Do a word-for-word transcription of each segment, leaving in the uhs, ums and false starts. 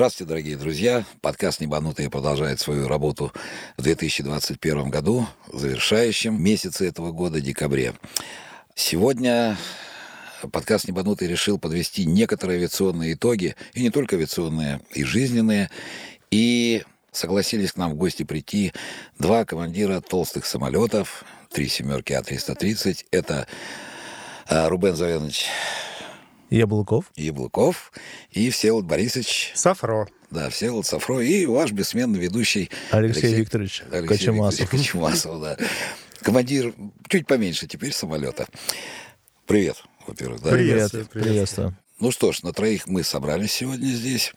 Здравствуйте, дорогие друзья. Подкаст «Небанутый» продолжает свою работу в две тысячи двадцать первом году, завершающем месяце этого года, декабре. Сегодня подкаст «Небанутый» решил подвести некоторые авиационные итоги, и не только авиационные, и жизненные, и согласились к нам в гости прийти два командира толстых самолетов, три «семерки А триста тридцать». Это Рубен Завенович Яблоков. Яблоков и Всеволод Борисович Сафро. Да, Всеволод Сафро и ваш бессменный ведущий Алексей, Алексей... Викторович Алексей Кочемасов. Викторович Кочемасов, да. Командир чуть поменьше теперь самолета. Привет, во-первых. Да? Привет. Привет. Приветствую. Ну что ж, на троих мы собрались сегодня здесь.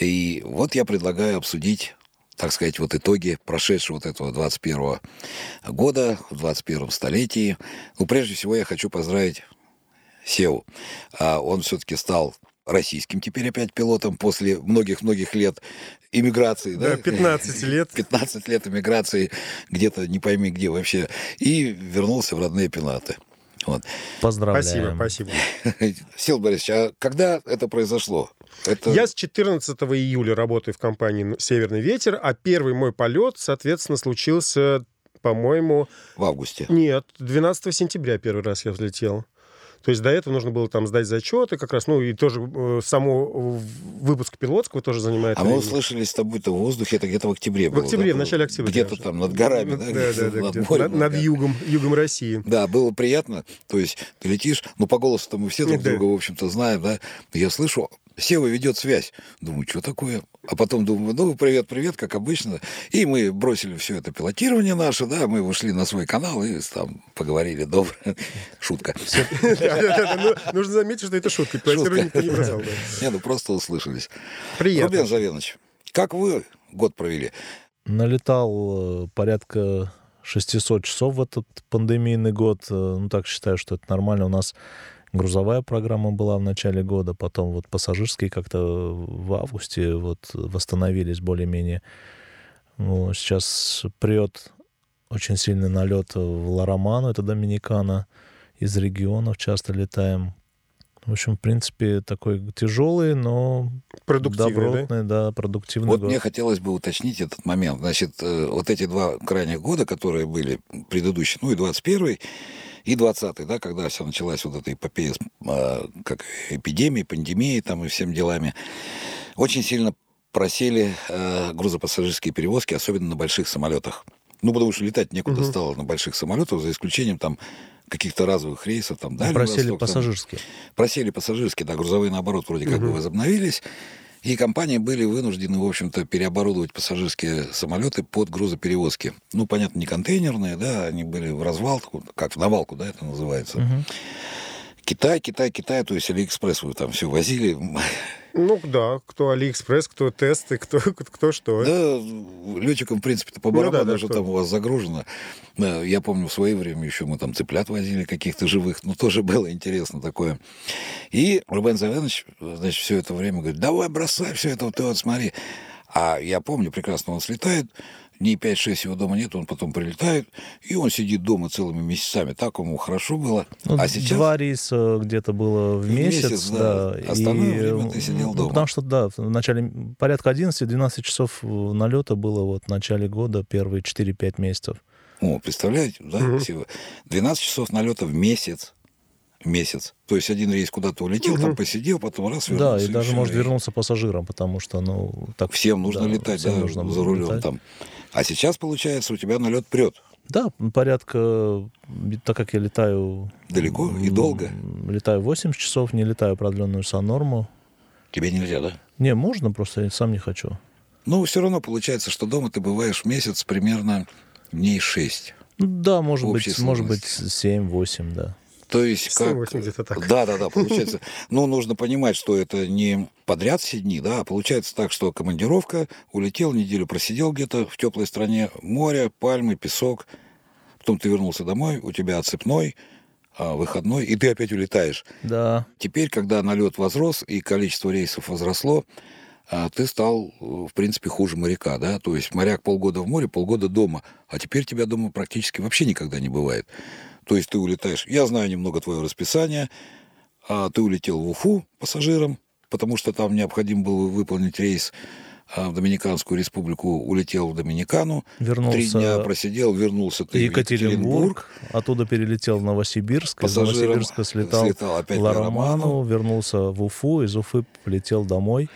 И вот я предлагаю обсудить, так сказать, вот итоги прошедшего вот этого двадцать первого года, в двадцать первом столетии. Ну, прежде всего, я хочу поздравить Севу. Он все-таки стал российским теперь опять пилотом после многих-многих лет эмиграции. Да, да? пятнадцать лет. пятнадцать лет эмиграции где-то не пойми где вообще. И вернулся в родные пенаты. Вот. Поздравляем. Спасибо, спасибо. Сил Борисович, а когда это произошло? Это... Я с четырнадцатого июля работаю в компании «Северный ветер», а первый мой полет, соответственно, случился, по-моему... В августе? Нет, двенадцатого сентября первый раз я взлетел. То есть до этого нужно было там сдать зачеты, как раз, ну, и тоже э, само выпуск пилотского тоже занимает... А время. Мы услышали с тобой-то в воздухе, это где-то в октябре было. В октябре, да? В начале октября. Где-то там над горами, да? Да-да-да, над, над, над, над югом, югом России. Да, было приятно, то есть ты летишь, ну, по голосу-то мы все друг да. друга, в общем-то, знаем, да? Я слышу, Сева ведет связь. Думаю, что такое? А потом думаю, ну, привет-привет, как обычно. И мы бросили все это пилотирование наше, да, мы вышли на свой канал и там поговорили добро. Шутка. Нужно заметить, что это шутка. Не, ну просто услышались. Приятно. Рубен Завенович, как вы год провели? Налетал порядка шестьсот часов в этот пандемийный год. Ну, так считаю, что это нормально. У нас грузовая программа была в начале года, потом вот пассажирские как-то в августе вот восстановились более-менее. Ну, сейчас прет очень сильный налет в Ла-Роману, это Доминикана, из регионов часто летаем. В общем, в принципе, такой тяжелый, но добротный, да, да продуктивный вот год. Мне хотелось бы уточнить этот момент. Значит, вот эти два крайних года, которые были предыдущие, ну и двадцать первый, и двадцатый, да, когда все началась вот эта эпопея, как эпидемии, пандемии там и всем делами, очень сильно просели э, грузопассажирские перевозки, особенно на больших самолетах. Ну, потому что летать некуда угу. стало на больших самолетах, за исключением там каких-то разовых рейсов. Там, да, просели Восток, пассажирские. Там, просели пассажирские, да, грузовые, наоборот, вроде угу. как бы возобновились. И компании были вынуждены, в общем-то, переоборудовать пассажирские самолеты под грузоперевозки. Ну, понятно, не контейнерные, да, они были в развалку, как в навалку, да, это называется. Угу. Китай, Китай, Китай, то есть Алиэкспресс вы там все возили. Ну, да, кто Алиэкспресс, кто тесты, кто, кто что. Да, летчикам, в принципе-то, по барабану, ну, да, да, что там у вас загружено. Да, я помню, в свое время еще мы там цыплят возили каких-то живых, но тоже было интересно такое. И Рубен Завенович, значит, все это время говорит, давай, бросай все это, вот ты вот смотри. А я помню прекрасно, он слетает, дней пять-шесть его дома нет, он потом прилетает, и он сидит дома целыми месяцами. Так ему хорошо было. Ну, а сейчас... Два рейса где-то было в месяц. месяц да. Да. Остальное и... время ты сидел дома. Ну, потому что, да, в начале порядка одиннадцати-двенадцати часов налета было вот в начале года, первые четыре-пять месяцев. О, представляете, да? Mm-hmm. двенадцать часов налета в месяц. месяц. То есть один рейс куда-то улетел, угу. там посидел, потом раз вернулся. Да, и, и даже, может, рейс. вернулся пассажиром, потому что, ну... Так, всем нужно да, летать, всем да, нужно за рулем летать. Там. А сейчас, получается, у тебя налет прет. Да, порядка... Так как я летаю... Далеко и долго? Летаю восемьдесят часов, не летаю продленную СА-норму. Тебе нельзя, да? Не, можно, просто я сам не хочу. Ну, все равно получается, что дома ты бываешь месяц примерно дней шесть. Да, может быть, может быть, семь-восемь, да. То есть как... так. Да, да, да, получается. Ну, нужно понимать, что это не подряд все дни, да, а получается так, что командировка, улетел, неделю просидел где-то в теплой стране, море, пальмы, песок, потом ты вернулся домой, у тебя отсыпной, выходной, и ты опять улетаешь. Да. Теперь, когда налет возрос и количество рейсов возросло, ты стал, в принципе, хуже моряка, да, то есть моряк полгода в море, полгода дома, а теперь тебя дома практически вообще никогда не бывает. То есть ты улетаешь, я знаю немного твоего расписания, а ты улетел в Уфу пассажиром, потому что там необходимо было выполнить рейс в Доминиканскую Республику, улетел в Доминикану, вернулся, три дня просидел, вернулся ты в Екатеринбург, оттуда перелетел в Новосибирск, из Новосибирска слетал в Ла-Роману, вернулся в Уфу, из Уфы полетел домой.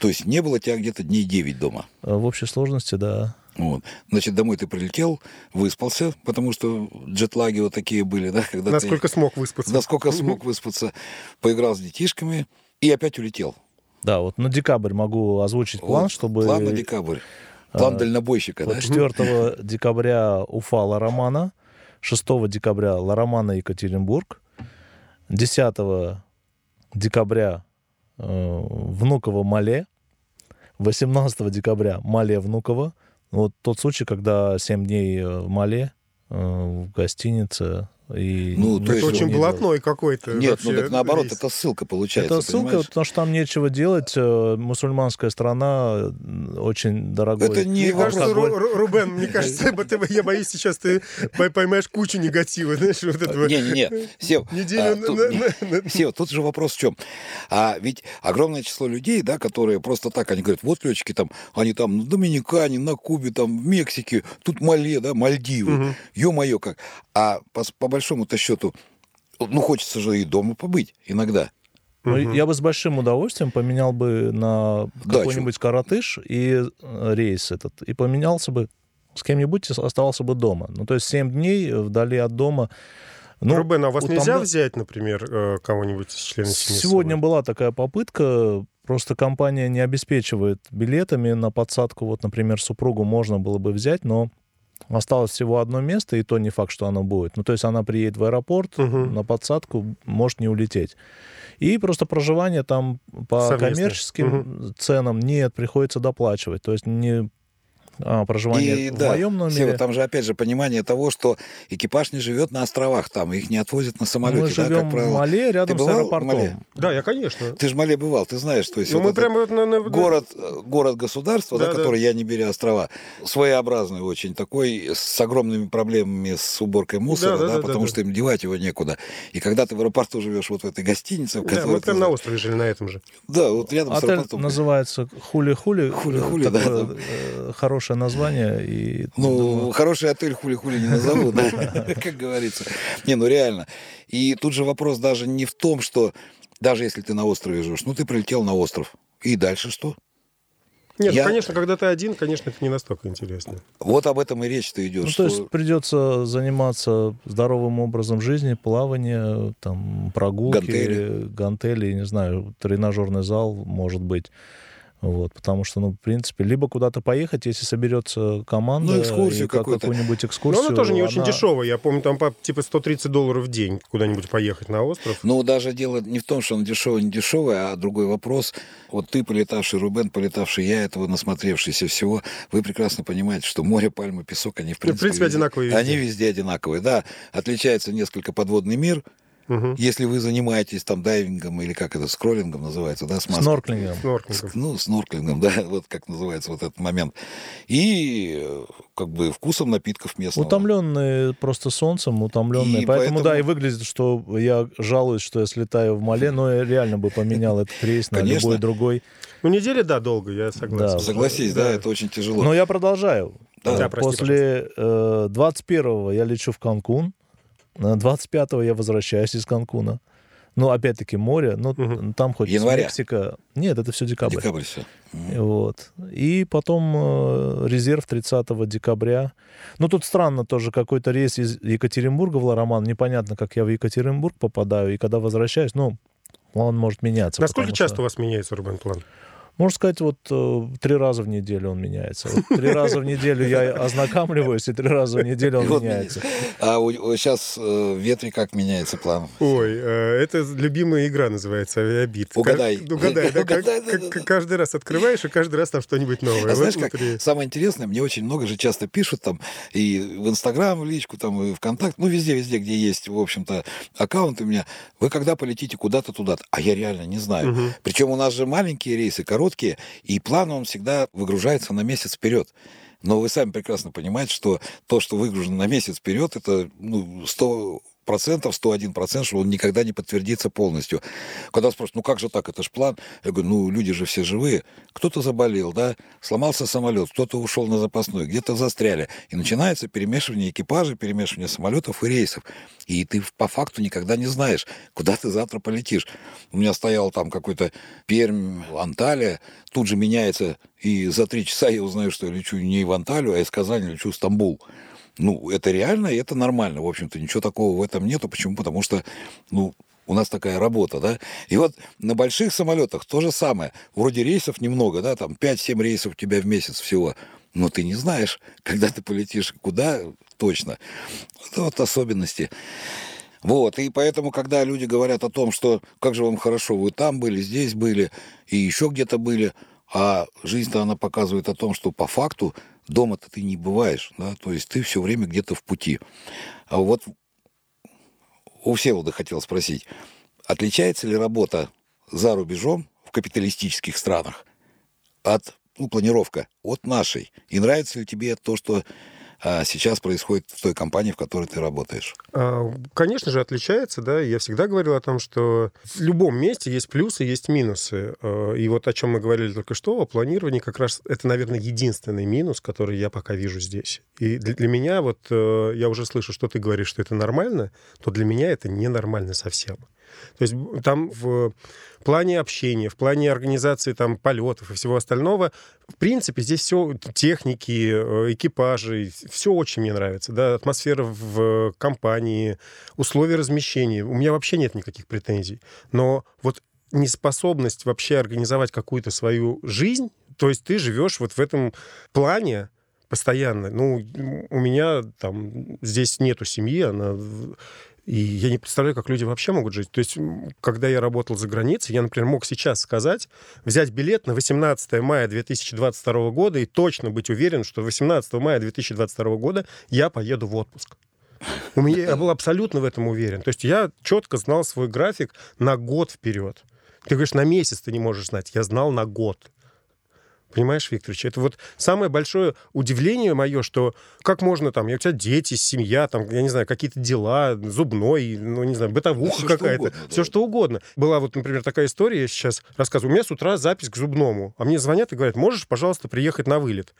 То есть не было тебя где-то дней девять дома? В общей сложности, да. Вот. Значит, домой ты прилетел, выспался, потому что джетлаги вот такие были, да? Когда насколько ты... смог выспаться. Насколько смог выспаться. Поиграл с детишками и опять улетел. Да, вот на декабрь могу озвучить план, вот, чтобы... План на декабрь. План дальнобойщика, да? четвёртого декабря Уфа, Ла-Романа. шестого декабря Ла-Романа, Екатеринбург. десятого декабря Внуково, Мале. восемнадцатого декабря Мале, Внуково. Вот тот случай, когда семь дней в Мале, в гостинице... И ну, это очень блатной какой-то. Нет, вообще, ну так наоборот, рейс. Это ссылка получается. Это ссылка, понимаешь? Потому что там нечего делать. Мусульманская страна, очень дорогой. Это не алкоголь. Кажется, Ру- Рубен, мне кажется, я боюсь, сейчас ты поймаешь кучу негатива. Не-не-не, Сев, тут же вопрос в чем. А ведь огромное число людей, да, которые просто так, они говорят, вот летчики там, они там на Доминикане, на Кубе, там в Мексике, тут Мале, да, Мальдивы. Ё-моё, как. А по большому-то счету, ну, хочется же и дома побыть иногда. Ну, угу. Я бы с большим удовольствием поменял бы на Дачу. Какой-нибудь коротыш и рейс этот, и поменялся бы с кем-нибудь, оставался бы дома. Ну, то есть семь дней вдали от дома. Ну, Рубен, а вас утомля... нельзя взять, например, кого-нибудь из членов семьи? Сегодня была такая попытка, просто компания не обеспечивает билетами на подсадку. Вот, например, супругу можно было бы взять, но... Осталось всего одно место, и то не факт, что оно будет. Ну, то есть она приедет в аэропорт, угу. на подсадку, может не улететь. И просто проживание там по совместно. Коммерческим угу. ценам нет, приходится доплачивать. То есть не... А, проживание и, в да, моем номере. Сева, там же, опять же, понимание того, что экипаж не живет на островах, там их не отвозят на самолете. Мы живем да, как правило. В Мале, рядом с аэропортом. Да, я, конечно. Ты же в Мале бывал, ты знаешь, что есть ну, вот вот на, на... город, город-государство, да, да, да. который я не беру острова, своеобразный очень такой, с огромными проблемами с уборкой мусора, да, да, да, да, потому да, что да. им девать его некуда. И когда ты в аэропорту живешь вот в этой гостинице... В да, мы прям на острове жили, на этом же. Да, вот рядом отель с аэропортом. Отель называется «Хули-хули». «Хули-хули», да. Хороший название. И, ну, думаю... хороший отель хули-хули не назову, как говорится. Не, ну реально. И тут же вопрос даже не в том, что даже если ты на острове живешь, ну ты прилетел на остров, и дальше что? Нет, я... ну, конечно, когда ты один, конечно, это не настолько интересно. Вот об этом и речь-то идет. Ну, что... то есть придется заниматься здоровым образом жизни, плавание, там, прогулки, гантели. гантели, не знаю, тренажерный зал, может быть. Вот, потому что, ну, в принципе, либо куда-то поехать, если соберется команда, ну, экскурсию как, какую-нибудь экскурсию. Но она тоже не она... очень дешевая. Я помню, там типа сто тридцать долларов в день куда-нибудь поехать на остров. Ну, даже дело не в том, что она дешевая, не дешевая, а другой вопрос. Вот ты, полетавший Рубен, полетавший я, этого насмотревшийся всего, вы прекрасно понимаете, что море, пальмы, песок, они в принципе, в принципе везде... одинаковые. Везде. Они везде одинаковые, да. Отличается несколько подводный мир. Угу. Если вы занимаетесь там дайвингом или как это, скроллингом называется, да? Снорклингом. Снорклингом. С, ну, снорклингом, да, вот как называется вот этот момент. И как бы вкусом напитков местного. Утомленные просто солнцем, утомленные. И поэтому, поэтому, да, и выглядит, что я жалуюсь, что я слетаю в Мале, но я реально бы поменял этот рейс на Конечно. Любой другой. Ну, недели, да, долго, я согласен. Да, согласись, да, да, это очень тяжело. Но я продолжаю. Да, да, прости, после э, двадцать первого я лечу в Канкун. двадцать пятого я возвращаюсь из Канкуна. Ну, опять-таки, море. Ну, угу. там хоть января. Мексика. Нет, это все декабрь. Декабрь все. Угу. Вот. И потом э, резерв тридцатого декабря. Ну, тут странно тоже. Какой-то рейс из Екатеринбурга в Ла-Роман. Непонятно, как я в Екатеринбург попадаю. И когда возвращаюсь, ну, он может меняться. Насколько часто что... у вас меняется, Рубен, план? Можно сказать, вот три раза в неделю он меняется. Вот, три раза в неделю я ознакомливаюсь, и три раза в неделю он вот меняется. А у, у, сейчас в ветре как меняется план? Ой, это любимая игра называется «Авиабит». Угадай. Как, угадай, да, угадай как, да, да. Как, каждый раз открываешь, и каждый раз там что-нибудь новое. А знаешь, как, самое интересное, мне очень много же часто пишут там и в Инстаграм, в личку, там, и ВКонтакте, ну, везде-везде, где есть, в общем-то, аккаунт у меня. Вы когда полетите куда-то туда-то? А я реально не знаю. Угу. Причем у нас же маленькие рейсы, короткие, и план он всегда выгружается на месяц вперед. Но вы сами прекрасно понимаете, что то, что выгружено на месяц вперед, это ну, сто процентов, сто один процент, что он никогда не подтвердится полностью. Когда спрашивают, ну как же так, это ж план. Я говорю, ну люди же все живые. Кто-то заболел, да, сломался самолет, кто-то ушел на запасной, где-то застряли. И начинается перемешивание экипажей, перемешивание самолетов и рейсов. И ты по факту никогда не знаешь, куда ты завтра полетишь. У меня стоял там какой-то Пермь, Анталия, тут же меняется, и за три часа я узнаю, что я лечу не в Анталию, а из Казани лечу в Стамбул. Ну, это реально, и это нормально, в общем-то, ничего такого в этом нету. Почему? Потому что, ну, у нас такая работа, да. И вот на больших самолетах то же самое. Вроде рейсов немного, да, там пять-семь рейсов у тебя в месяц всего. Но ты не знаешь, когда ты полетишь, куда точно. Это вот особенности. Вот, и поэтому, когда люди говорят о том, что как же вам хорошо, вы там были, здесь были, и еще где-то были, а жизнь-то она показывает о том, что по факту дома-то ты не бываешь, да, то есть ты все время где-то в пути. А вот у Всеволода хотел спросить, отличается ли работа за рубежом в капиталистических странах от, ну, планировка, от нашей? И нравится ли тебе то, что а сейчас происходит в той компании, в которой ты работаешь? Конечно же, отличается, да. Я всегда говорил о том, что в любом месте есть плюсы, есть минусы. И вот о чем мы говорили только что, о планировании, как раз это, наверное, единственный минус, который я пока вижу здесь. И для меня, вот я уже слышу, что ты говоришь, что это нормально, то для меня это ненормально совсем. То есть там в плане общения, в плане организации там полетов и всего остального, в принципе, здесь все техники, экипажи, все очень мне нравится, да, атмосфера в компании, условия размещения. У меня вообще нет никаких претензий. Но вот неспособность вообще организовать какую-то свою жизнь, то есть ты живешь вот в этом плане постоянно. Ну, у меня там здесь нету семьи, она... И я не представляю, как люди вообще могут жить. То есть, когда я работал за границей, я, например, мог сейчас сказать, взять билет на восемнадцатое мая две тысячи двадцать второго года и точно быть уверен, что восемнадцатого мая две тысячи двадцать второго года я поеду в отпуск. У меня, я был абсолютно в этом уверен. То есть я четко знал свой график на год вперед. Ты говоришь, на месяц ты не можешь знать. Я знал на год. Понимаешь, Викторович, это вот самое большое удивление мое, что как можно там, у тебя дети, семья, там, я не знаю, какие-то дела, зубной, ну, не знаю, бытовуха да, какая-то, все да. что угодно. Была вот, например, такая история, я сейчас рассказываю, у меня с утра запись к зубному, а мне звонят и говорят, можешь, пожалуйста, приехать на вылет?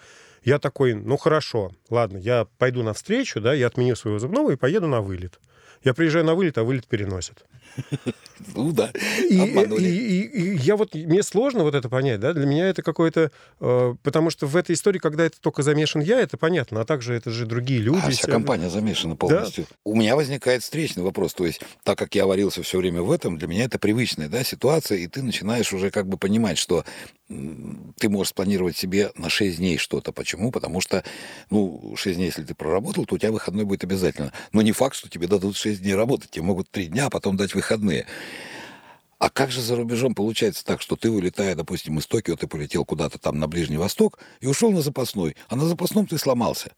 Я такой, ну, хорошо, ладно, я пойду навстречу, да, я отменю своего зубного и поеду на вылет. Я приезжаю на вылет, а вылет переносят. Ну да, и, обманули. И, и, и я вот, мне сложно вот это понять, да, для меня это какое-то... Э, потому что в этой истории, когда это только замешан я, это понятно, а также это же другие люди. А вся компания замешана полностью. Да. У меня возникает встречный вопрос, то есть так как я варился все время в этом, для меня это привычная, да, ситуация, и ты начинаешь уже как бы понимать, что ты можешь спланировать себе на шесть дней что-то. Почему? Потому что, ну, шесть дней, если ты проработал, то у тебя выходной будет обязательно. Но не факт, что тебе дадут шесть дней работать, тебе могут три дня, а потом дать выходные. А как же за рубежом получается так, что ты, вылетая, допустим, из Токио, ты полетел куда-то там на Ближний Восток и ушел на запасной, а на запасном ты сломался.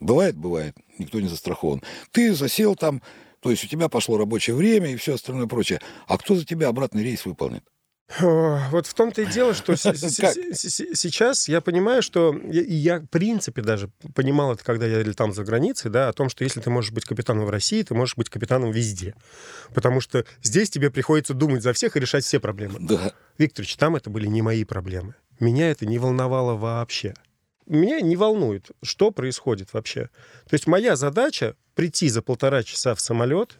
Бывает, бывает, никто не застрахован. Ты засел там, то есть у тебя пошло рабочее время и все остальное прочее. А кто за тебя обратный рейс выполнит? Вот в том-то и дело, что сейчас я понимаю, что... Я, в принципе, даже понимал это, когда я летал за границей, да, о том, что если ты можешь быть капитаном в России, ты можешь быть капитаном везде. Потому что здесь тебе приходится думать за всех и решать все проблемы. Да. Викторович, там это были не мои проблемы. Меня это не волновало вообще. Меня не волнует, что происходит вообще. То есть моя задача — прийти за полтора часа в самолет,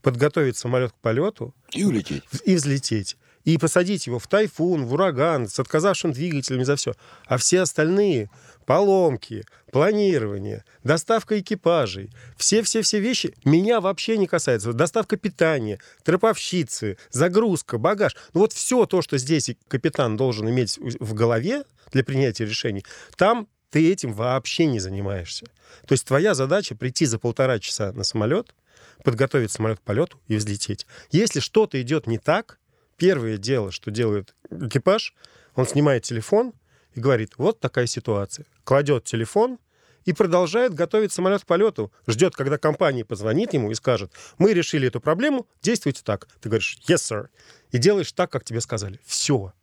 подготовить самолет к полету... И улететь. И взлететь. И посадить его в тайфун, в ураган, с отказавшим двигателем и за все. А все остальные поломки, планирование, доставка экипажей, все-все-все вещи меня вообще не касаются. Доставка питания, траповщицы, загрузка, багаж. Ну вот все то, что здесь капитан должен иметь в голове для принятия решений, там ты этим вообще не занимаешься. То есть твоя задача прийти за полтора часа на самолет, подготовить самолет к полету и взлететь. Если что-то идет не так, первое дело, что делает экипаж, он снимает телефон и говорит, вот такая ситуация. Кладет телефон и продолжает готовить самолет к полету. Ждет, когда компания позвонит ему и скажет, мы решили эту проблему, действуйте так. Ты говоришь, yes, sir. И делаешь так, как тебе сказали. Все.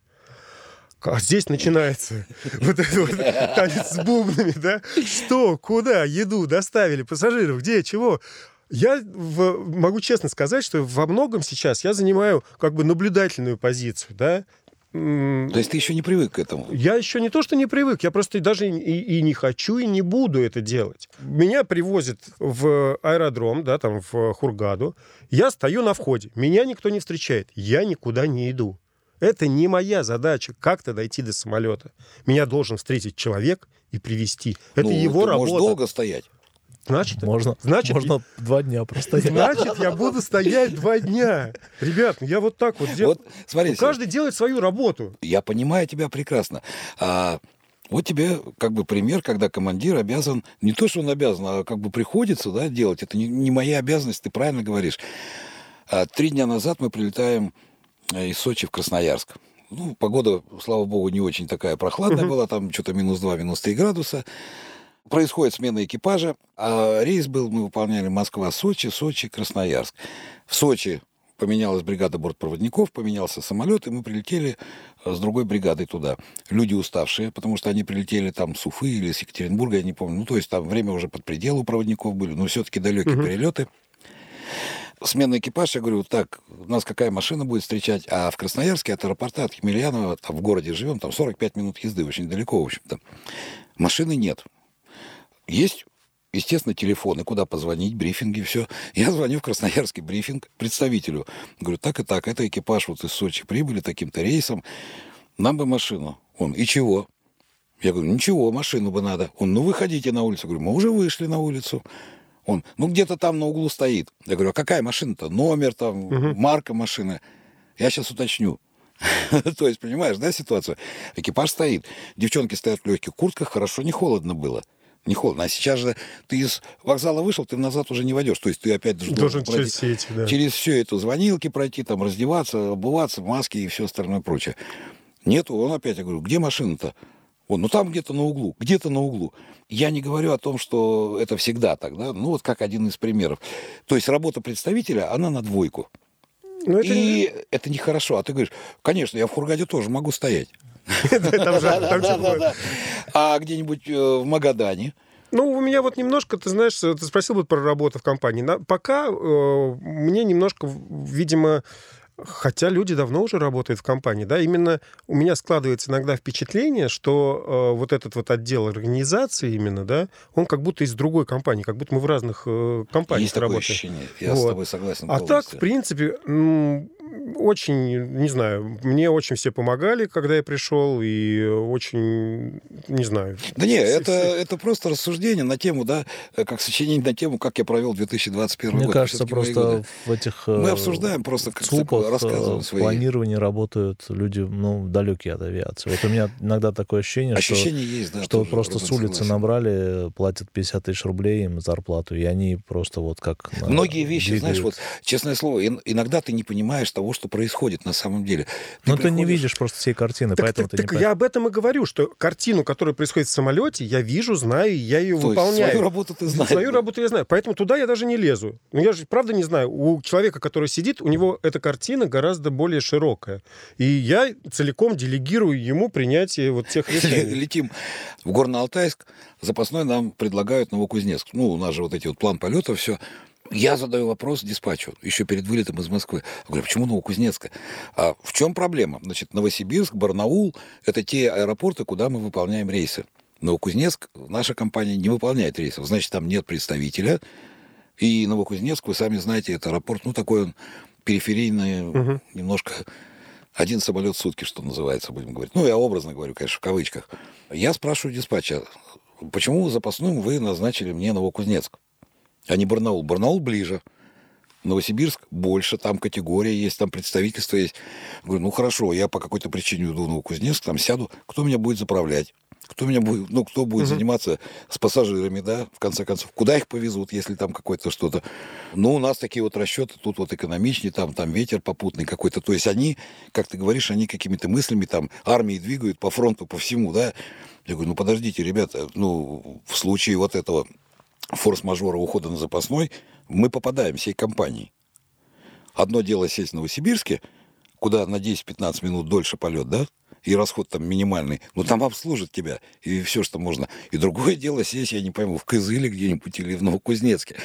А здесь начинается вот этот вот танец с бубнами, да? Что, куда, еду доставили, пассажиров, где, чего? Я в, могу честно сказать, что во многом сейчас я занимаю как бы наблюдательную позицию, да. То есть ты еще не привык к этому? Я еще не то, что не привык, я просто даже и, и не хочу, и не буду это делать. Меня привозят в аэродром, да, там, в Хургаду, я стою на входе, меня никто не встречает, я никуда не иду. Это не моя задача как-то дойти до самолета. Меня должен встретить человек и привезти. Это ну, его ты работа. Можешь долго стоять. Значит, можно, значит, можно и... два дня простоять. Значит, я буду стоять два дня. Ребят, я вот так вот делаю. Вот, каждый делает свою работу. Я понимаю тебя прекрасно. А, вот тебе как бы пример, когда командир обязан... Не то, что он обязан, а как бы приходится, да, делать. Это не, не моя обязанность, ты правильно говоришь. А, три дня назад мы прилетаем из Сочи в Красноярск. Ну, погода, слава богу, не очень такая прохладная была. Там что-то минус два, минус три градуса. Происходит смена экипажа. А рейс был, мы выполняли Москва-Сочи, Сочи-Красноярск. В Сочи поменялась бригада бортпроводников, поменялся самолет, и мы прилетели с другой бригадой туда. Люди уставшие, потому что они прилетели там с Уфы или с Екатеринбурга, я не помню. Ну, то есть там время уже под пределу проводников были, но все-таки далекие угу. перелеты. Сменный экипаж, я говорю, так, нас какая машина будет встречать? А в Красноярске от аэропорта, от Емельянова, там в городе живем, там сорок пять минут езды, очень далеко, в общем-то. Машины нет. Есть, естественно, телефоны, куда позвонить, брифинги, все. Я звоню в красноярский брифинг представителю. Говорю, так и так, это экипаж вот из Сочи прибыли таким-то рейсом. Нам бы машину. Он, и чего? Я говорю, ничего, машину бы надо. Он, ну, выходите на улицу. Я говорю, мы уже вышли на улицу. Он, ну, где-то там на углу стоит. Я говорю, а какая машина-то? Номер там, угу. марка машины. Я сейчас уточню. То есть, понимаешь, да, ситуацию? Экипаж стоит. Девчонки стоят в легких куртках, хорошо, не холодно было. Не холодно. А сейчас же ты из вокзала вышел, ты назад уже не войдешь. То есть ты опять должен, должен через все эти, да. Через всю эту звонилки пройти, там, раздеваться, обуваться, маски и все остальное прочее. Нету. Он опять, я говорю, где машина-то? Он, ну там где-то на углу, где-то на углу. Я не говорю о том, что это всегда так, да? Ну вот как один из примеров. То есть работа представителя, она на двойку. Но и это... это нехорошо. А ты говоришь, конечно, я в Хургаде тоже могу стоять. А где-нибудь в Магадане? Ну, у меня вот немножко, ты знаешь, ты спросил бы про работу в компании. Пока мне немножко, видимо, хотя люди давно уже работают в компании, да, именно у меня складывается иногда впечатление, что вот этот вот отдел организации именно, да, он как будто из другой компании, как будто мы в разных компаниях есть работаем. Есть такое ощущение, я вот. С тобой согласен. А так, в принципе... Очень, не знаю, мне очень все помогали, когда я пришел, и очень, не знаю. Да нет, это, это просто рассуждение на тему, да, как сочинение на тему, как я провел две тысячи двадцать первый мне год. Мне кажется, просто годы. В этих мы обсуждаем просто, как ЦУПах, рассказываем свои... в планировании работают люди, ну, далекие от авиации. Вот у меня иногда такое ощущение, ощущение что, есть, да, что просто с улицы согласен. Набрали, платят пятьдесят тысяч рублей им зарплату, и они просто вот как... Многие на... вещи, двигают. Знаешь, вот, честное слово, иногда ты не понимаешь того, что происходит на самом деле. Ты но приходишь... ты не видишь просто всей картины, так, поэтому так, ты так не понимаешь. Я об этом и говорю, что картину, которая происходит в самолете, я вижу, знаю, я ее то выполняю. Свою работу ты знаешь. Свою да? работу я знаю, поэтому туда я даже не лезу. Но я же правда не знаю. У человека, который сидит, у него эта картина гораздо более широкая. И я целиком делегирую ему принятие вот тех решений. Летим в Горно-Алтайск, запасной нам предлагают Новокузнецк. Ну, у нас же вот эти вот план полета, все... Я задаю вопрос диспатчеру еще перед вылетом из Москвы. Говорю, почему Новокузнецка? А в чем проблема? Значит, Новосибирск, Барнаул – это те аэропорты, куда мы выполняем рейсы. Новокузнецк наша компания не выполняет рейсов. Значит, там нет представителя. И Новокузнецк, вы сами знаете, это аэропорт, ну, такой он периферийный, угу. немножко... Один самолет в сутки, что называется, будем говорить. Ну, я образно говорю, конечно, в кавычках. Я спрашиваю диспатчера, почему запасным вы назначили мне Новокузнецк? А не Барнаул. Барнаул ближе. Новосибирск больше. Там категория есть, там представительство есть. Говорю, ну хорошо, я по какой-то причине иду в Новокузнецк, там сяду. Кто меня будет заправлять? Кто меня будет, ну, кто будет угу. заниматься с пассажирами, да, в конце концов? Куда их повезут, если там какое-то что-то? Ну, у нас такие вот расчеты, тут вот экономичнее, там, там ветер попутный какой-то. То есть они, как ты говоришь, они какими-то мыслями там армии двигают по фронту, по всему, да? Я говорю, ну подождите, ребята, ну, в случае вот этого... форс-мажора ухода на запасной, мы попадаем всей компанией. Одно дело сесть в Новосибирске, куда на десять-пятнадцать минут дольше полет, да, и расход там минимальный, но там обслужат тебя, и все, что можно. И другое дело сесть, я не пойму, в Кызыле где-нибудь или в Новокузнецке.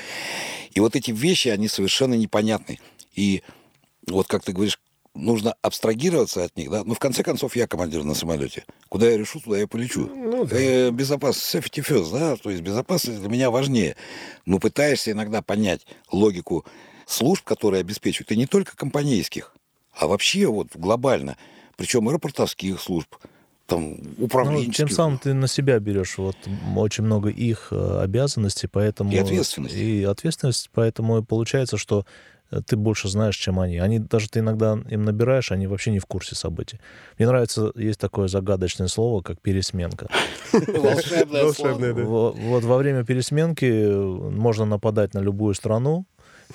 И вот эти вещи, они совершенно непонятны. И вот, как ты говоришь, нужно абстрагироваться от них, да? Ну, в конце концов, я командир на самолете. Куда я решу, туда я полечу. Ну, да. Безопасность, safety first, да? То есть безопасность для меня важнее. Но пытаешься иногда понять логику служб, которые обеспечивают, и не только компанейских, а вообще вот глобально. Причем аэропортовских служб, там, управленческих. Ну, тем самым ты на себя берешь вот очень много их обязанностей, поэтому... И ответственность. И ответственность, поэтому и получается, что ты больше знаешь, чем они. Они даже ты иногда им набираешь, они вообще не в курсе событий. Мне нравится, есть такое загадочное слово, как пересменка. Волшебное слово. Вот во время пересменки можно нападать на любую страну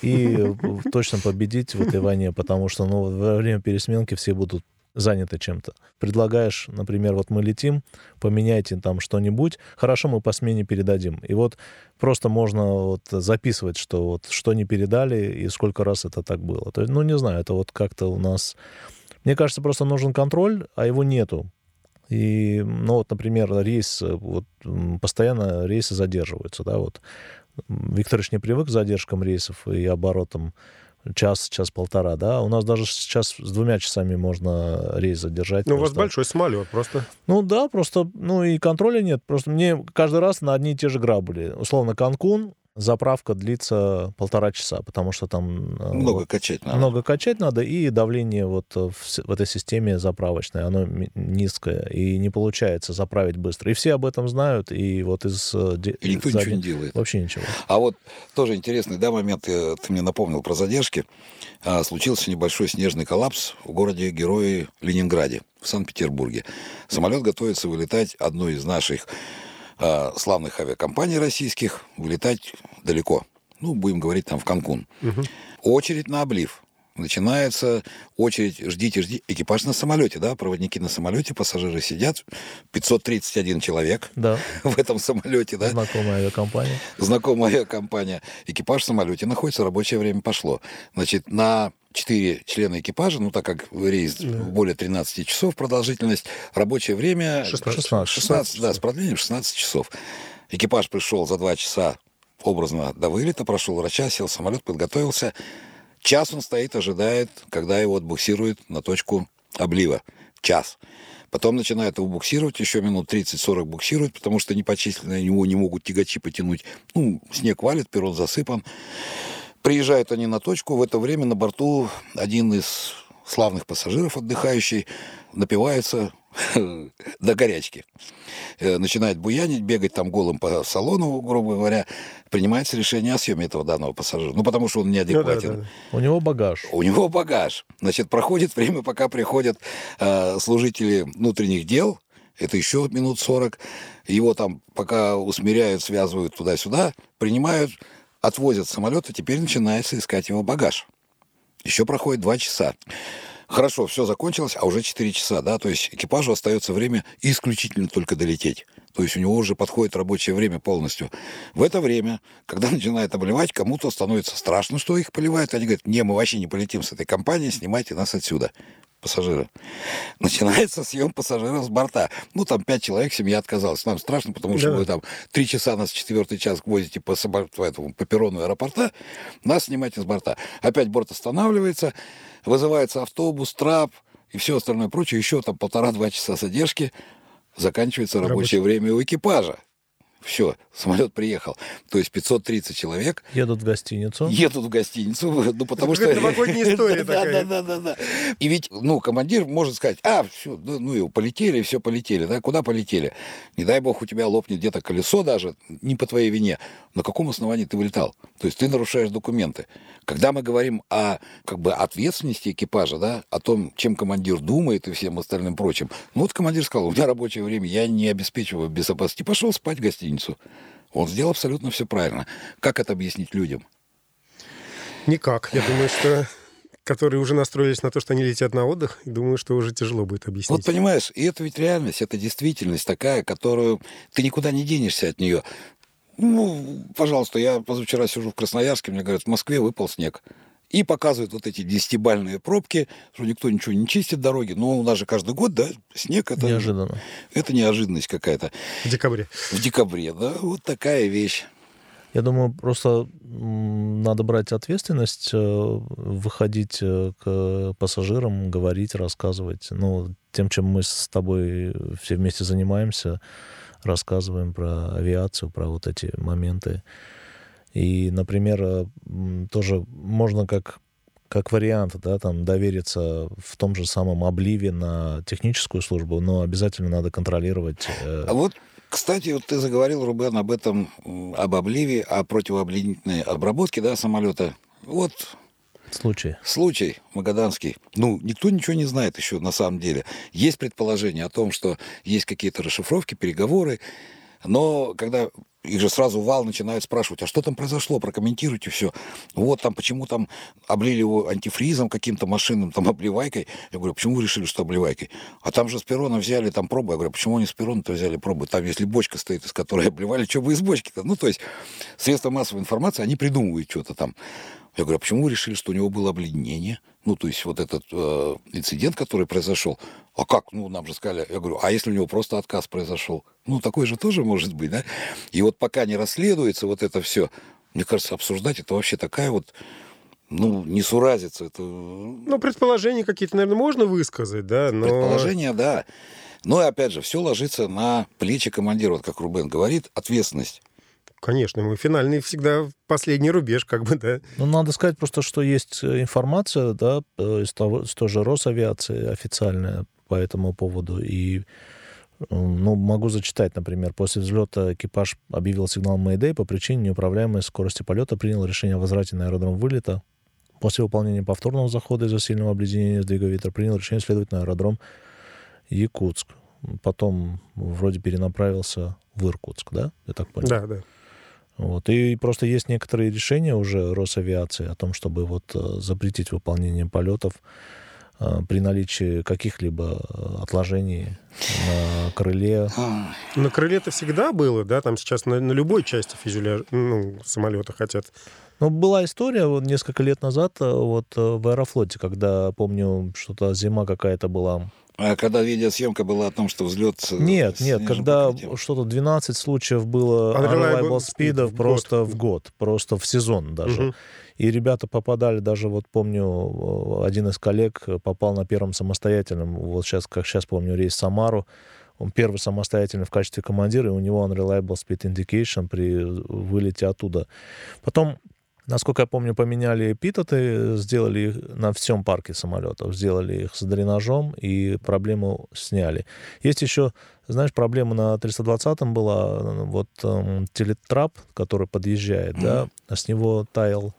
и точно победить в этой войне, потому что во время пересменки все будут заняты чем-то. Предлагаешь, например, вот мы летим, поменяйте там что-нибудь, хорошо, мы по смене передадим. И вот просто можно вот записывать, что вот что не передали и сколько раз это так было. То есть, ну, не знаю, это вот как-то у нас... Мне кажется, просто нужен контроль, а его нету. И, ну, вот, например, рейс, вот постоянно рейсы задерживаются, да, вот. Викторович не привык к задержкам рейсов и оборотам. Час, час-полтора, да. У нас даже сейчас с двумя часами можно рейс задержать. Ну, просто. У вас большой самолет просто. Ну, да, просто, ну, и контроля нет. Просто мне каждый раз на одни и те же грабли. Условно, Канкун, заправка длится полтора часа, потому что там... Много вот, качать надо. Много качать надо, и давление вот в, в этой системе заправочной, оно низкое, и не получается заправить быстро. И все об этом знают, и вот из... И никто за... ничего не делает. Вообще ничего. А вот тоже интересный, да, момент, ты, ты мне напомнил про задержки. А, случился небольшой снежный коллапс в городе-герое Ленинграде, в Санкт-Петербурге. Самолет готовится вылетать одной из наших... славных авиакомпаний российских, вылетать далеко. Ну, будем говорить, там, в Канкун. Угу. Очередь на облив. Начинается очередь, ждите, ждите. Экипаж на самолете, да, проводники на самолете, пассажиры сидят. пятьсот тридцать один человек, да, в этом самолете, да. Знакомая авиакомпания. Знакомая авиакомпания. Экипаж в самолете находится, рабочее время пошло. Значит, на четыре члена экипажа, ну, так как рейс, да, более тринадцати часов продолжительность, рабочее время... шестнадцать, шестнадцать, шестнадцать, да, с продлением шестнадцать часов. Экипаж пришел за два часа, образно, до вылета, прошел врача, сел в самолет, подготовился... Час он стоит, ожидает, когда его отбуксируют на точку облива. Час. Потом начинают его буксировать, еще минут тридцать-сорок буксируют, потому что непочисленно его не могут тягачи потянуть. Ну, снег валит, перрон засыпан. Приезжают они на точку. В это время на борту один из славных пассажиров, отдыхающий, напивается до горячки. Начинает буянить, бегать там голым по салону, грубо говоря. Принимается решение о съеме этого данного пассажира. Ну, потому что он неадекватен. Ну, да, да, да. У него багаж. У него багаж. Значит, проходит время, пока приходят э, служители внутренних дел. Это еще минут сорок. Его там пока усмиряют, связывают туда-сюда. Принимают, отвозят самолет, и теперь начинается искать его багаж. Еще проходит два часа. Хорошо, все закончилось, а уже четыре часа, да, то есть экипажу остается время исключительно только долететь. То есть у него уже подходит рабочее время полностью. В это время, когда начинает обливать, кому-то становится страшно, что их поливают. Они говорят, не, мы вообще не полетим с этой компанией, снимайте нас отсюда, пассажиры. Начинается съем пассажиров с борта. Ну, там пять человек, семья отказалась. Нам страшно, потому что, да, вы там три часа нас четвертый час возите по, по, этому, по перрону аэропорта, нас снимайте с борта. Опять борт останавливается, вызывается автобус, трап и все остальное прочее. Еще там полтора-два часа задержки. Заканчивается рабочее, рабочее время у экипажа. Все, самолет приехал. То есть пятьсот тридцать человек. Едут в гостиницу. Едут в гостиницу. Ну, потому что... Это новогодняя история такая. Да, да, да. И ведь, ну, командир может сказать, а, все, ну, и полетели, все полетели. Да, куда полетели? Не дай бог, у тебя лопнет где-то колесо даже, не по твоей вине. На каком основании ты вылетал? То есть ты нарушаешь документы. Когда мы говорим о, как бы, ответственности экипажа, да, о том, чем командир думает и всем остальным прочим. Ну, вот командир сказал, у меня рабочее время, я не обеспечиваю безопасность. И пошел спать в гостиницу. Он сделал абсолютно все правильно. Как это объяснить людям? Никак. Я думаю, что... Которые уже настроились на то, что они летят на отдых, и думаю, что уже тяжело будет объяснить. Вот понимаешь, и это ведь реальность, это действительность такая, которую... Ты никуда не денешься от нее. Ну, пожалуйста, я позавчера сижу в Красноярске, мне говорят, в Москве выпал снег. И показывают вот эти десятибальные пробки, что никто ничего не чистит дороги. Но у нас же каждый год, да, снег, это... Неожиданно. Это неожиданность какая-то. В декабре. В декабре, да, вот такая вещь. Я думаю, просто надо брать ответственность, выходить к пассажирам, говорить, рассказывать. Ну, тем, чем мы с тобой все вместе занимаемся, рассказываем про авиацию, про вот эти моменты. И, например, тоже можно как, как вариант, да, там, довериться в том же самом обливе на техническую службу, но обязательно надо контролировать. А вот, кстати, вот ты заговорил, Рубен, об этом, об обливе, о противообледенительной обработке, да, самолета. Вот случай. Случай магаданский. Ну, никто ничего не знает еще на самом деле. Есть предположение о том, что есть какие-то расшифровки, переговоры, но когда... Их же сразу вал начинают спрашивать, а что там произошло, прокомментируйте все. Вот там, почему там облили его антифризом каким-то машинным, там обливайкой. Я говорю, почему вы решили, что обливайкой? А там же с перрона взяли там пробы. Я говорю, почему они с перрона-то взяли пробы? Там, если бочка стоит, из которой обливали, что бы из бочки-то? Ну, то есть, средства массовой информации, они придумывают что-то там. Я говорю, а почему вы решили, что у него было обледенение? Ну, то есть, вот этот э, инцидент, который произошел. А как? Ну, нам же сказали. Я говорю, а если у него просто отказ произошел? Ну, такой же тоже может быть, да? И вот пока не расследуется вот это все, мне кажется, обсуждать это вообще такая вот, ну, несуразица. Это... Ну, предположения какие-то, наверное, можно высказать, да? Но... Предположения, да. Но, опять же, все ложится на плечи командира. Вот как Рубен говорит, ответственность. Конечно, мы финальный всегда последний рубеж, как бы, да. Ну, надо сказать просто, что есть информация, да, из того, из той же Росавиации официальная по этому поводу. И, ну, могу зачитать, например, после взлета экипаж объявил сигнал «Мэйдэй» по причине неуправляемой скорости полета, принял решение о возврате на аэродром вылета. После выполнения повторного захода из-за сильного обледенения сдвига ветра принял решение следовать на аэродром Якутск. Потом вроде перенаправился в Иркутск, да? Я так понял. Да, да. Вот. И просто есть некоторые решения уже Росавиации о том, чтобы вот запретить выполнение полетов при наличии каких-либо отложений на крыле. На крыле-то всегда было, да? Там сейчас на, на любой части фюзеляжа, ну, самолета хотят. Ну, была история вот несколько лет назад вот в Аэрофлоте, когда, помню, что-то зима какая-то была. А когда видеосъемка была о том, что взлет... Нет, нет, когда что-то двенадцать случаев было Unreliable Speed просто в год, просто в сезон даже. Угу. И ребята попадали, даже вот помню, один из коллег попал на первом самостоятельном, вот сейчас, как сейчас помню, рейс в Самару, он первый самостоятельный в качестве командира, и у него Unreliable Speed Indication при вылете оттуда. Потом... Насколько я помню, поменяли эпитеты, сделали их на всем парке самолетов, сделали их с дренажом и проблему сняли. Есть еще, знаешь, проблема на триста двадцатом была, вот э, телетрап, который подъезжает, mm-hmm. да, а с него таял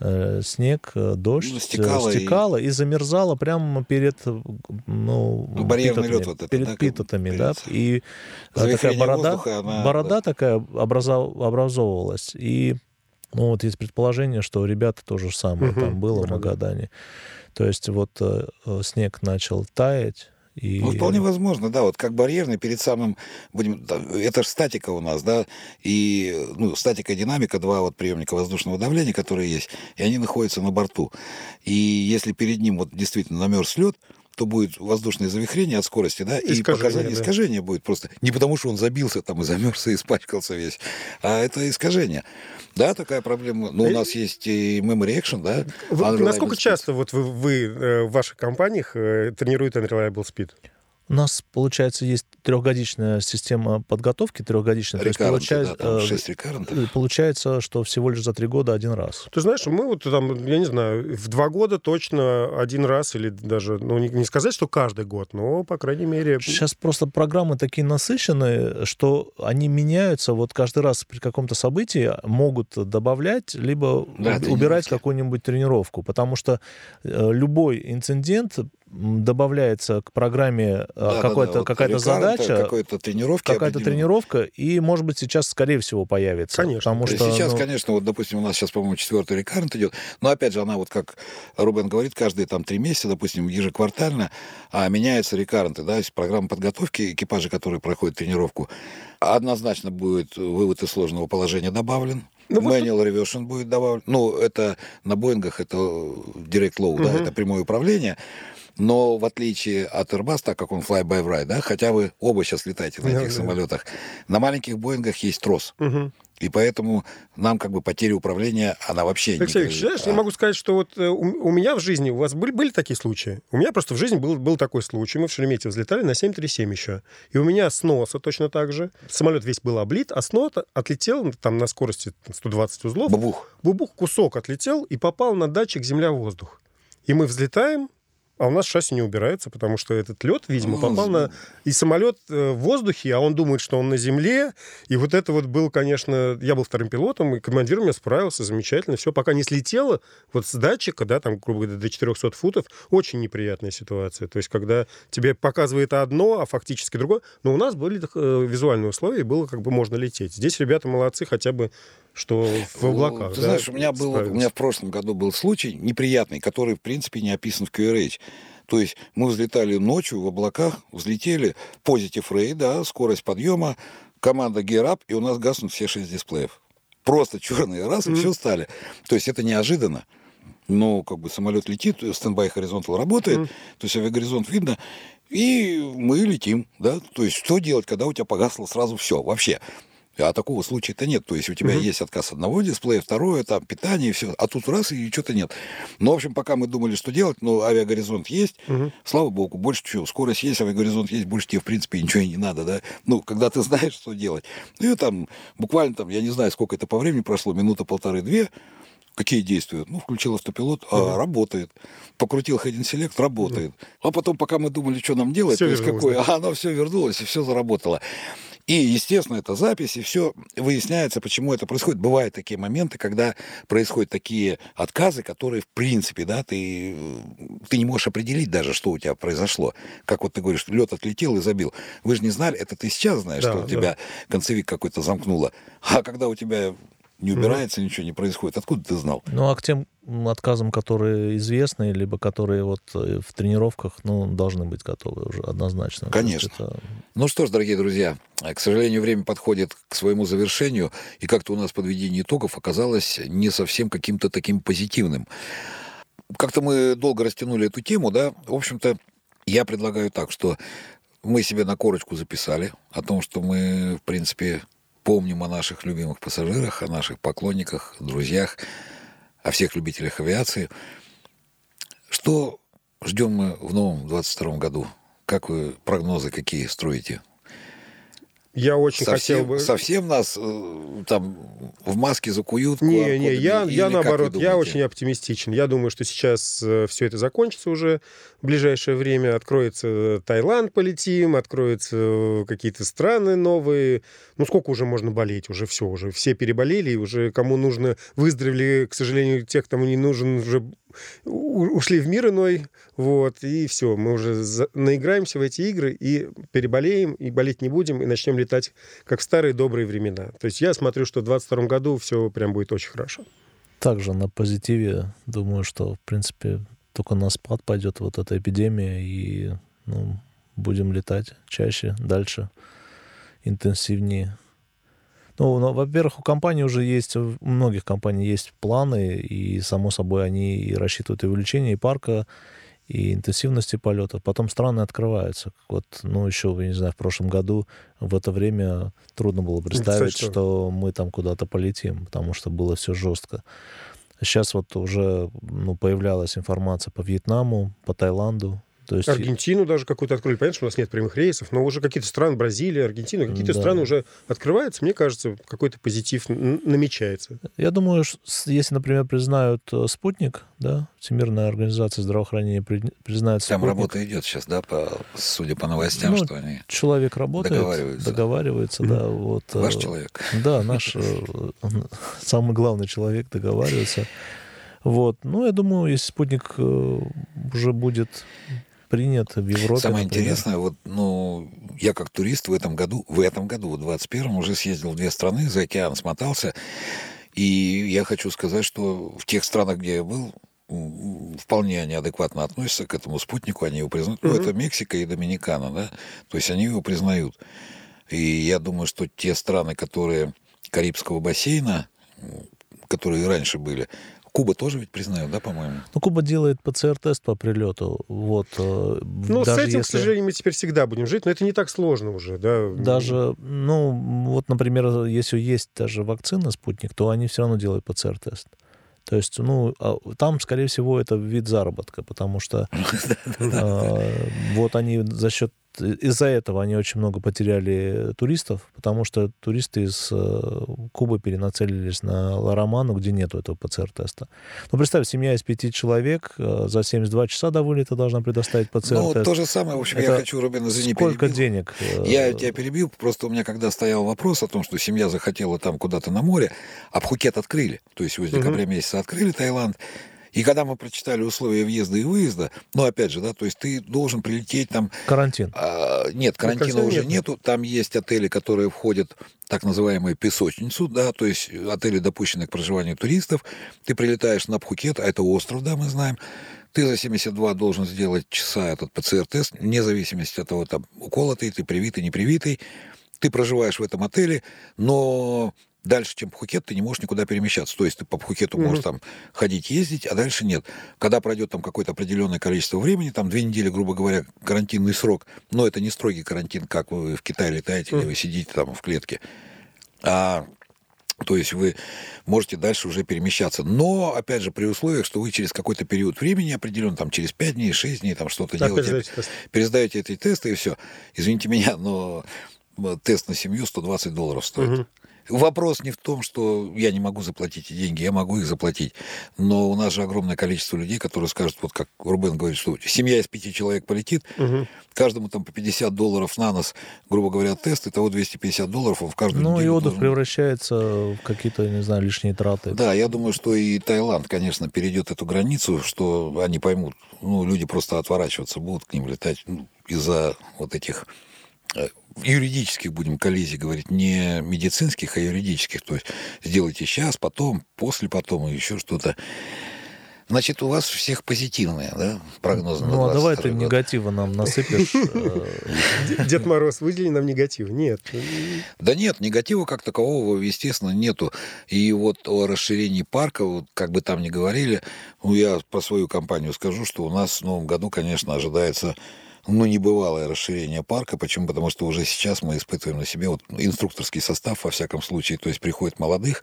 э, снег, дождь, ну, стекало, стекало и... и замерзало прямо перед, ну, ну, барьерный лед вот это, перед, да, питотами, да, и такая борода, воздуха, она... борода такая образов, образовывалась, и ну, вот есть предположение, что у ребят то же самое угу, там было в Магадане. То есть вот э, снег начал таять. И... Ну, вполне возможно, да, вот как барьерный перед самым... будем, это же статика у нас, да, и ну, статика и динамика, два вот приемника воздушного давления, которые есть, и они находятся на борту. И если перед ним вот действительно намерз лед, то будет воздушное завихрение от скорости, да, искажение, и показание, да. Искажение будет просто. Не потому, что он забился там и замерз, и испачкался весь, а это искажение. Да, такая проблема. Ну, у нас есть и memory action, да. Вы, насколько speed. Часто вот вы, вы в ваших компаниях тренируете Unreliable Speed? У нас, получается, есть трехгодичная система подготовки, трехгодичная. Рекарренты, то есть, получается, да, шесть рекаррентов. Получается, что всего лишь за три года один раз. Ты знаешь, мы вот там, я не знаю, в два года точно один раз или даже, ну, не сказать, что каждый год, но, по крайней мере... Сейчас просто программы такие насыщенные, что они меняются, вот каждый раз при каком-то событии могут добавлять, либо да, убирать какую-нибудь тренировку, потому что любой инцидент... добавляется к программе да, какой-то, да, да. какая-то вот задача, какой-то тренировки, какая-то тренировка, и, может быть, сейчас, скорее всего, появится. Конечно. Потому что, сейчас, ну... конечно, вот, допустим, у нас сейчас, по-моему, четвертый рекаррент идет, но, опять же, она, вот как Рубен говорит, каждые там три месяца, допустим, ежеквартально а, меняются рекарренты, да, есть программа подготовки экипажа, который проходит тренировку. Однозначно будет вывод из сложного положения добавлен. Ну, Manual вот... reversion будет добавлен. Ну, это на Боингах, это Direct Low, угу. да, это прямое управление. Но в отличие от Airbus, так как он fly-by-wire, да, хотя вы оба сейчас летаете на yeah, этих yeah. самолетах, на маленьких Боингах есть трос. Uh-huh. И поэтому нам как бы потеря управления, она вообще... Алексей Викторович, не... знаешь, а... я могу сказать, что вот у, у меня в жизни, у вас были, были такие случаи? У меня просто в жизни был, был такой случай. Мы в Шереметьево взлетали на семь тридцать семь еще. И у меня с носа точно так же. Самолет весь был облит, а с носа отлетел там на скорости сто двадцать узлов. Бубух. Бубух, кусок отлетел и попал на датчик земля-воздух. И мы взлетаем, а у нас шасси не убирается, потому что этот лед, видимо, попал на... И самолет в воздухе, а он думает, что он на земле. И вот это вот был, конечно... Я был вторым пилотом, и командир у меня справился замечательно. Все, пока не слетело вот с датчика, да, там, грубо говоря, до четырехсот футов, очень неприятная ситуация. То есть, когда тебе показывает одно, а фактически другое. Но у нас были визуальные условия, и было как бы можно лететь. Здесь ребята молодцы хотя бы, что в облаках. Ты да, знаешь, у меня, был, у меня в прошлом году был случай неприятный, который, в принципе, не описан в кью ар эйч. То есть мы взлетали ночью в облаках, взлетели, positive ray, да, скорость подъема, команда gear up, и у нас гаснут все шесть дисплеев. Просто черные раз, и все стали. То есть это неожиданно. Но как бы самолет летит, стендбай horizontal работает, mm. то есть авиагоризонт видно, и мы летим, да. То есть что делать, когда у тебя погасло сразу все вообще? А такого случая-то нет. То есть у тебя mm-hmm. есть отказ одного дисплея, второе, там, питание, и все. А тут раз, и что-то нет. Ну, в общем, пока мы думали, что делать, но авиагоризонт есть, mm-hmm. слава богу, больше чего. Скорость есть, авиагоризонт есть, больше тебе, в принципе, ничего и не надо, да. Ну, когда ты знаешь, что делать. Ну, и там, буквально, там, я не знаю, сколько это по времени прошло, минута, полторы-две, какие действуют? Ну, включил автопилот, mm-hmm. а, работает. Покрутил Head and Select, работает. Mm-hmm. А потом, пока мы думали, что нам делать, все то есть какое, а оно все вернулось, и все заработало. И, естественно, это запись, и все выясняется, почему это происходит. Бывают такие моменты, когда происходят такие отказы, которые, в принципе, да, ты, ты не можешь определить даже, что у тебя произошло. Как вот ты говоришь, лед отлетел и забил. Вы же не знали, это ты сейчас знаешь, да, что у тебя да. концевик какой-то замкнуло. А когда у тебя не убирается, mm-hmm. ничего не происходит, откуда ты знал? Ну, а к тем отказам, которые известны, либо которые вот в тренировках, ну, должны быть готовы уже однозначно. Конечно. Это... Ну что ж, дорогие друзья, к сожалению, время подходит к своему завершению, и как-то у нас подведение итогов оказалось не совсем каким-то таким позитивным. Как-то мы долго растянули эту тему, да, в общем-то, я предлагаю так, что мы себе на корочку записали о том, что мы, в принципе, помним о наших любимых пассажирах, о наших поклонниках, друзьях, о всех любителях авиации. Что ждем мы в новом двадцать втором году? Как вы прогнозы какие строите? Я очень совсем, хотел бы... Совсем нас э, там в маске закуют? Не, не, я, я наоборот, я очень оптимистичен. Я думаю, что сейчас э, все это закончится уже в ближайшее время. Откроется Таиланд, полетим, откроются э, какие-то страны новые. Ну, сколько уже можно болеть? Уже все, уже все переболели, и уже кому нужно выздоровели, к сожалению, тех, кому не нужен, уже ушли в мир иной. Вот, и все, мы уже за... наиграемся в эти игры и переболеем, и болеть не будем, и начнем летать. летать, как в старые добрые времена. То есть я смотрю, что в двадцать втором году все прям будет очень хорошо. Также на позитиве думаю, что, в принципе, только на спад пойдет вот эта эпидемия, и ну, будем летать чаще, дальше, интенсивнее. Ну, ну, во-первых, у компании уже есть, у многих компаний есть планы, и, само собой, они и рассчитывают и увеличение, и парка, и интенсивности полета. Потом страны открываются. Вот, ну, еще, я не знаю, в прошлом году в это время трудно было представить, что? что мы там куда-то полетим, потому что было все жестко. Сейчас вот уже ну, появлялась информация по Вьетнаму, по Таиланду. То есть... Аргентину даже какую-то открыли. Понятно, что у нас нет прямых рейсов, но уже какие-то страны, Бразилия, Аргентина, какие-то да. страны уже открываются. Мне кажется, какой-то позитив намечается. Я думаю, что если, например, признают «Спутник», да, Всемирная организация здравоохранения признает «Спутник». Там работа идет сейчас, да, по, судя по новостям, ну, что они человек работает, договариваются. договаривается, mm-hmm. да, вот, Ваш человек. Да, наш самый главный человек договаривается. Вот. Ну, я думаю, если «Спутник» уже будет... принято в Европе. Самое например. интересное, вот, ну, я как турист в этом году, в этом году, в двадцать первом, уже съездил в две страны, за океан смотался, и я хочу сказать, что в тех странах, где я был, вполне они адекватно относятся к этому спутнику, они его признают. Mm-hmm. Ну, это Мексика и Доминикана, да, то есть они его признают. И я думаю, что те страны, которые Карибского бассейна, которые и раньше были, Куба тоже ведь признают, да, по-моему? Ну, Куба делает ПЦР-тест по прилету. Вот, ну, с этим, если... к сожалению, мы теперь всегда будем жить, но это не так сложно уже, да? Даже, ну, вот, например, если есть даже вакцина «Спутник», то они все равно делают ПЦР-тест. То есть, ну, там, скорее всего, это вид заработка, потому что вот они за счет... Из-за этого они очень много потеряли туристов, потому что туристы из Кубы перенацелились на Ла-Роману, где нету этого ПЦР-теста. Ну, представь, семья из пяти человек за семьдесят два часа до вылета должна предоставить ПЦР-тест. Ну, вот то же самое, в общем, это я хочу, Рубен, извини, сколько перебил. денег? Я тебя перебил, просто у меня когда стоял вопрос о том, что семья захотела там куда-то на море, а Пхукет открыли, то есть в декабре угу. месяца открыли Таиланд. И когда мы прочитали условия въезда и выезда, ну, опять же, да, то есть ты должен прилететь там... Карантин. А, нет, карантина ну, уже нет. нету. Там есть отели, которые входят в так называемую песочницу, да, то есть отели, допущенные к проживанию туристов. Ты прилетаешь на Пхукет, а это остров, да, мы знаем. Ты за семьдесят два должен сделать часа этот ПЦР-тест, вне зависимости от того, там, уколотый ты, привитый, не привитый. Ты проживаешь в этом отеле, но... Дальше, чем Пхукет, ты не можешь никуда перемещаться. То есть ты по Пхукету можешь mm-hmm. там ходить, ездить, а дальше нет. Когда пройдет там какое-то определенное количество времени, там две недели, грубо говоря, карантинный срок, но это не строгий карантин, как вы в Китае летаете, mm-hmm. или вы сидите там в клетке. А, то есть вы можете дальше уже перемещаться. Но, опять же, при условиях, что вы через какой-то период времени определенно, там через пять дней, шесть дней, там что-то да, делаете, пересдаете, пересдаете эти тесты, и все. Извините меня, но тест на семью сто двадцать долларов стоит. Mm-hmm. Вопрос не в том, что я не могу заплатить эти деньги, я могу их заплатить, но у нас же огромное количество людей, которые скажут, вот как Рубен говорит, что семья из пяти человек полетит, угу. каждому там по пятьдесят долларов на нос, грубо говоря, тест, и того двести пятьдесят долларов он в каждую неделю. Ну и отдых должен... превращается в какие-то, не знаю, лишние траты. Да, я думаю, что и Таиланд, конечно, перейдет эту границу, что они поймут, ну, люди просто отворачиваться будут, к ним летать, ну, из-за вот этих... юридических, будем коллизий говорить, не медицинских, а юридических. То есть сделайте сейчас, потом, после, потом и еще что-то. Значит, у вас всех позитивные, да, прогнозы на двадцать второй год. Ну, а давай ты негатива нам насыпешь. Дед Мороз, выдели нам негатив. Нет. Да нет, негатива как такового, естественно, нету. И вот о расширении парка, вот как бы там ни говорили, ну, я про свою компанию скажу, что у нас в новом году, конечно, ожидается... Ну, небывалое расширение парка. Почему? Потому что уже сейчас мы испытываем на себе вот инструкторский состав, во всяком случае. То есть приходят молодых,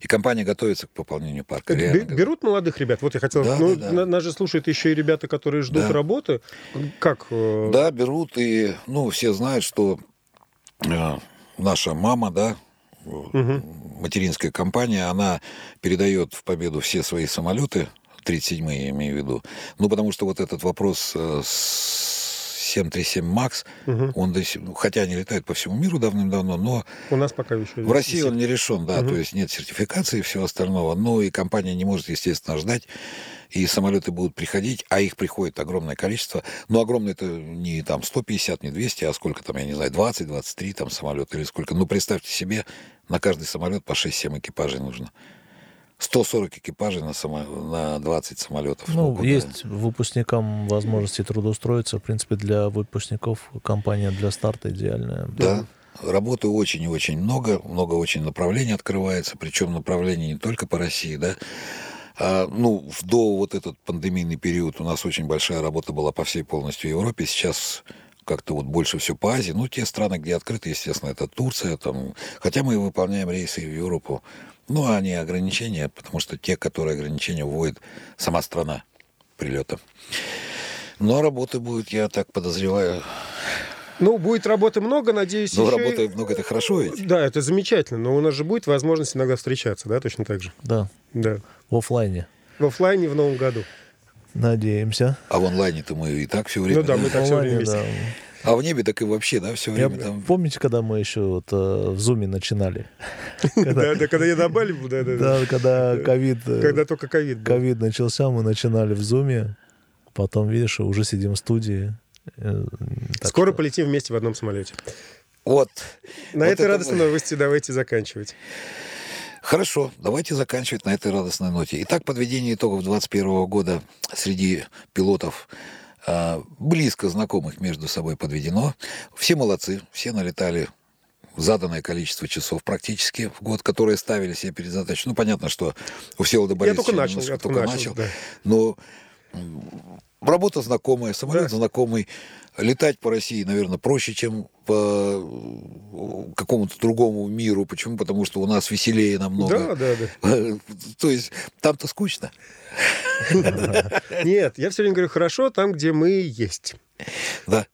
и компания готовится к пополнению парка. Реально. Берут молодых ребят? Вот я хотел... Да, ну, да, да. Нас же слушают еще и ребята, которые ждут да. работы. Как? Да, берут. И, ну, все знают, что наша мама, да, угу. материнская компания, она передает в «Победу» все свои самолеты, тридцать седьмые, я имею в виду. Ну, потому что вот этот вопрос с семь тридцать семь макс, угу. он, хотя они летают по всему миру давным-давно, но у нас пока еще в России он не решен, да, угу. то есть нет сертификации и всего остального, ну и компания не может, естественно, ждать, и самолеты будут приходить, а их приходит огромное количество, но огромное это не там сто пятьдесят, не двести, а сколько там, я не знаю, двадцать, двадцать три там самолет или сколько, ну представьте себе, на каждый самолет по шесть-семь экипажей нужно. сто сорок экипажей на, само... на двадцать самолетов. Ну, ну есть выпускникам возможности трудоустроиться. В принципе, для выпускников компания для старта идеальная. Да, да. Работы очень и очень много. Много очень направлений открывается. Причем направлений не только по России, да. А, ну, до вот этот пандемийный период у нас очень большая работа была по всей полностью Европе. Сейчас... как-то вот больше все по Азии. Ну, те страны, где открыты, естественно, это Турция. Там... Хотя мы выполняем рейсы в Европу. Ну, а не ограничения, потому что те, которые ограничения вводит сама страна прилета. Но работы будет, я так подозреваю... Ну, будет работы много, надеюсь. Ну, еще... работы много, это хорошо ведь? Да, это замечательно. Но у нас же будет возможность иногда встречаться, да, точно так же? Да. Да. В офлайне. В офлайне в новом году. Надеемся. А в онлайне-то мы и так все время... Ну да, мы так все время вместе. А в небе так и вообще, да, все время я, там... Помните, когда мы еще вот, э, в Зуме начинали? Да, когда я на Бали был, да, да. Да, когда ковид... Когда только ковид был. Ковид начался, мы начинали в Зуме, потом, видишь, уже сидим в студии. Скоро полетим вместе в одном самолете. Вот. На этой радостной новости давайте заканчивать. Хорошо, давайте заканчивать на этой радостной ноте. Итак, подведение итогов двадцать первого года среди пилотов, близко знакомых между собой, подведено. Все молодцы, все налетали заданное количество часов практически в год, которые ставили себе перед задачей. Ну, понятно, что у Всеволода Борисовича я только начал, я только начал, начал да. Но работа знакомая, самолет да. знакомый. Летать по России, наверное, проще, чем по какому-то другому миру. Почему? Потому что у нас веселее намного. Да, да, да. То есть там-то скучно. Нет, я все время говорю, хорошо там, где мы есть. Да,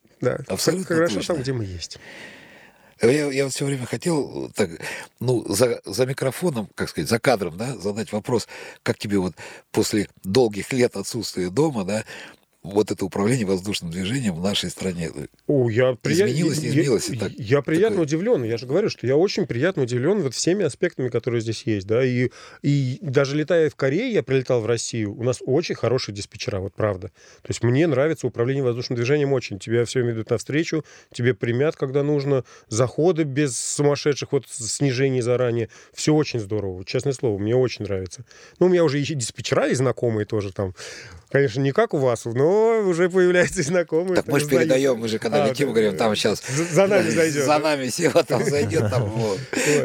абсолютно хорошо там, где мы есть. Я, я все время хотел так, ну, за, за микрофоном, как сказать, за кадром, да, задать вопрос, как тебе вот после долгих лет отсутствия дома, да, вот это управление воздушным движением в нашей стране О, я прия... изменилось, не изменилось? Я, так, я приятно такое... удивлен. Я же говорю, что я очень приятно удивлен вот всеми аспектами, которые здесь есть. Да? И, и даже летая в Корею, я прилетал в Россию, у нас очень хорошие диспетчера, вот правда. То есть мне нравится управление воздушным движением очень. Тебя все время идут навстречу, тебе примят, когда нужно. Заходы без сумасшедших вот снижений заранее. Все очень здорово. Честное слово, мне очень нравится. Ну, у меня уже и диспетчера, и знакомые тоже там. Конечно, не как у вас, но уже появляются знакомые. Так мы же передаем, мы же когда а, летим, да, говорим, там сейчас... За нами зайдет. За нами Сева там зайдет, там вот.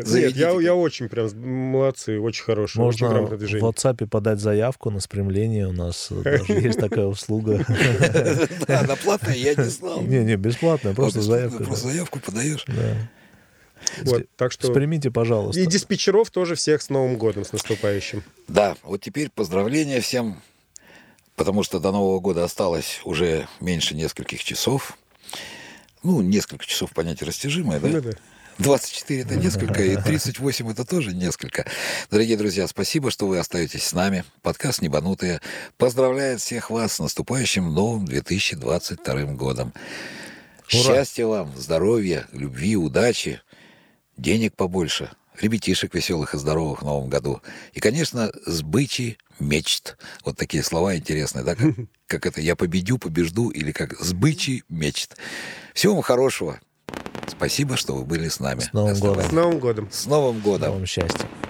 Нет, я, я очень прям молодцы, очень хорошие, очень грамотное движение. Можно в WhatsApp подать заявку на спрямление, у нас даже есть такая услуга. Да, она платная, я не знал. Не-не, бесплатная, просто заявку. Просто заявку подаешь. Вот, так что... Спрямите, пожалуйста. И диспетчеров тоже всех с Новым годом, с наступающим. Да, вот теперь поздравления всем. Потому что до Нового года осталось уже меньше нескольких часов. Ну, несколько часов понятие растяжимое, да? двадцать четыре это несколько, и тридцать восемь это тоже несколько. Дорогие друзья, спасибо, что вы остаетесь с нами. Подкаст «Небанутые» поздравляет всех вас с наступающим новым две тысячи двадцать вторым годом. Ура! Счастья вам, здоровья, любви, удачи, денег побольше, ребятишек веселых и здоровых в Новом году. И, конечно, сбычи мечт. Вот такие слова интересные, да? Как, как это «я победю, побежду» или как «сбычи мечт». Всего вам хорошего. Спасибо, что вы были с нами. С Новым годом. С Новым годом. С Новым годом. С новым счастьем.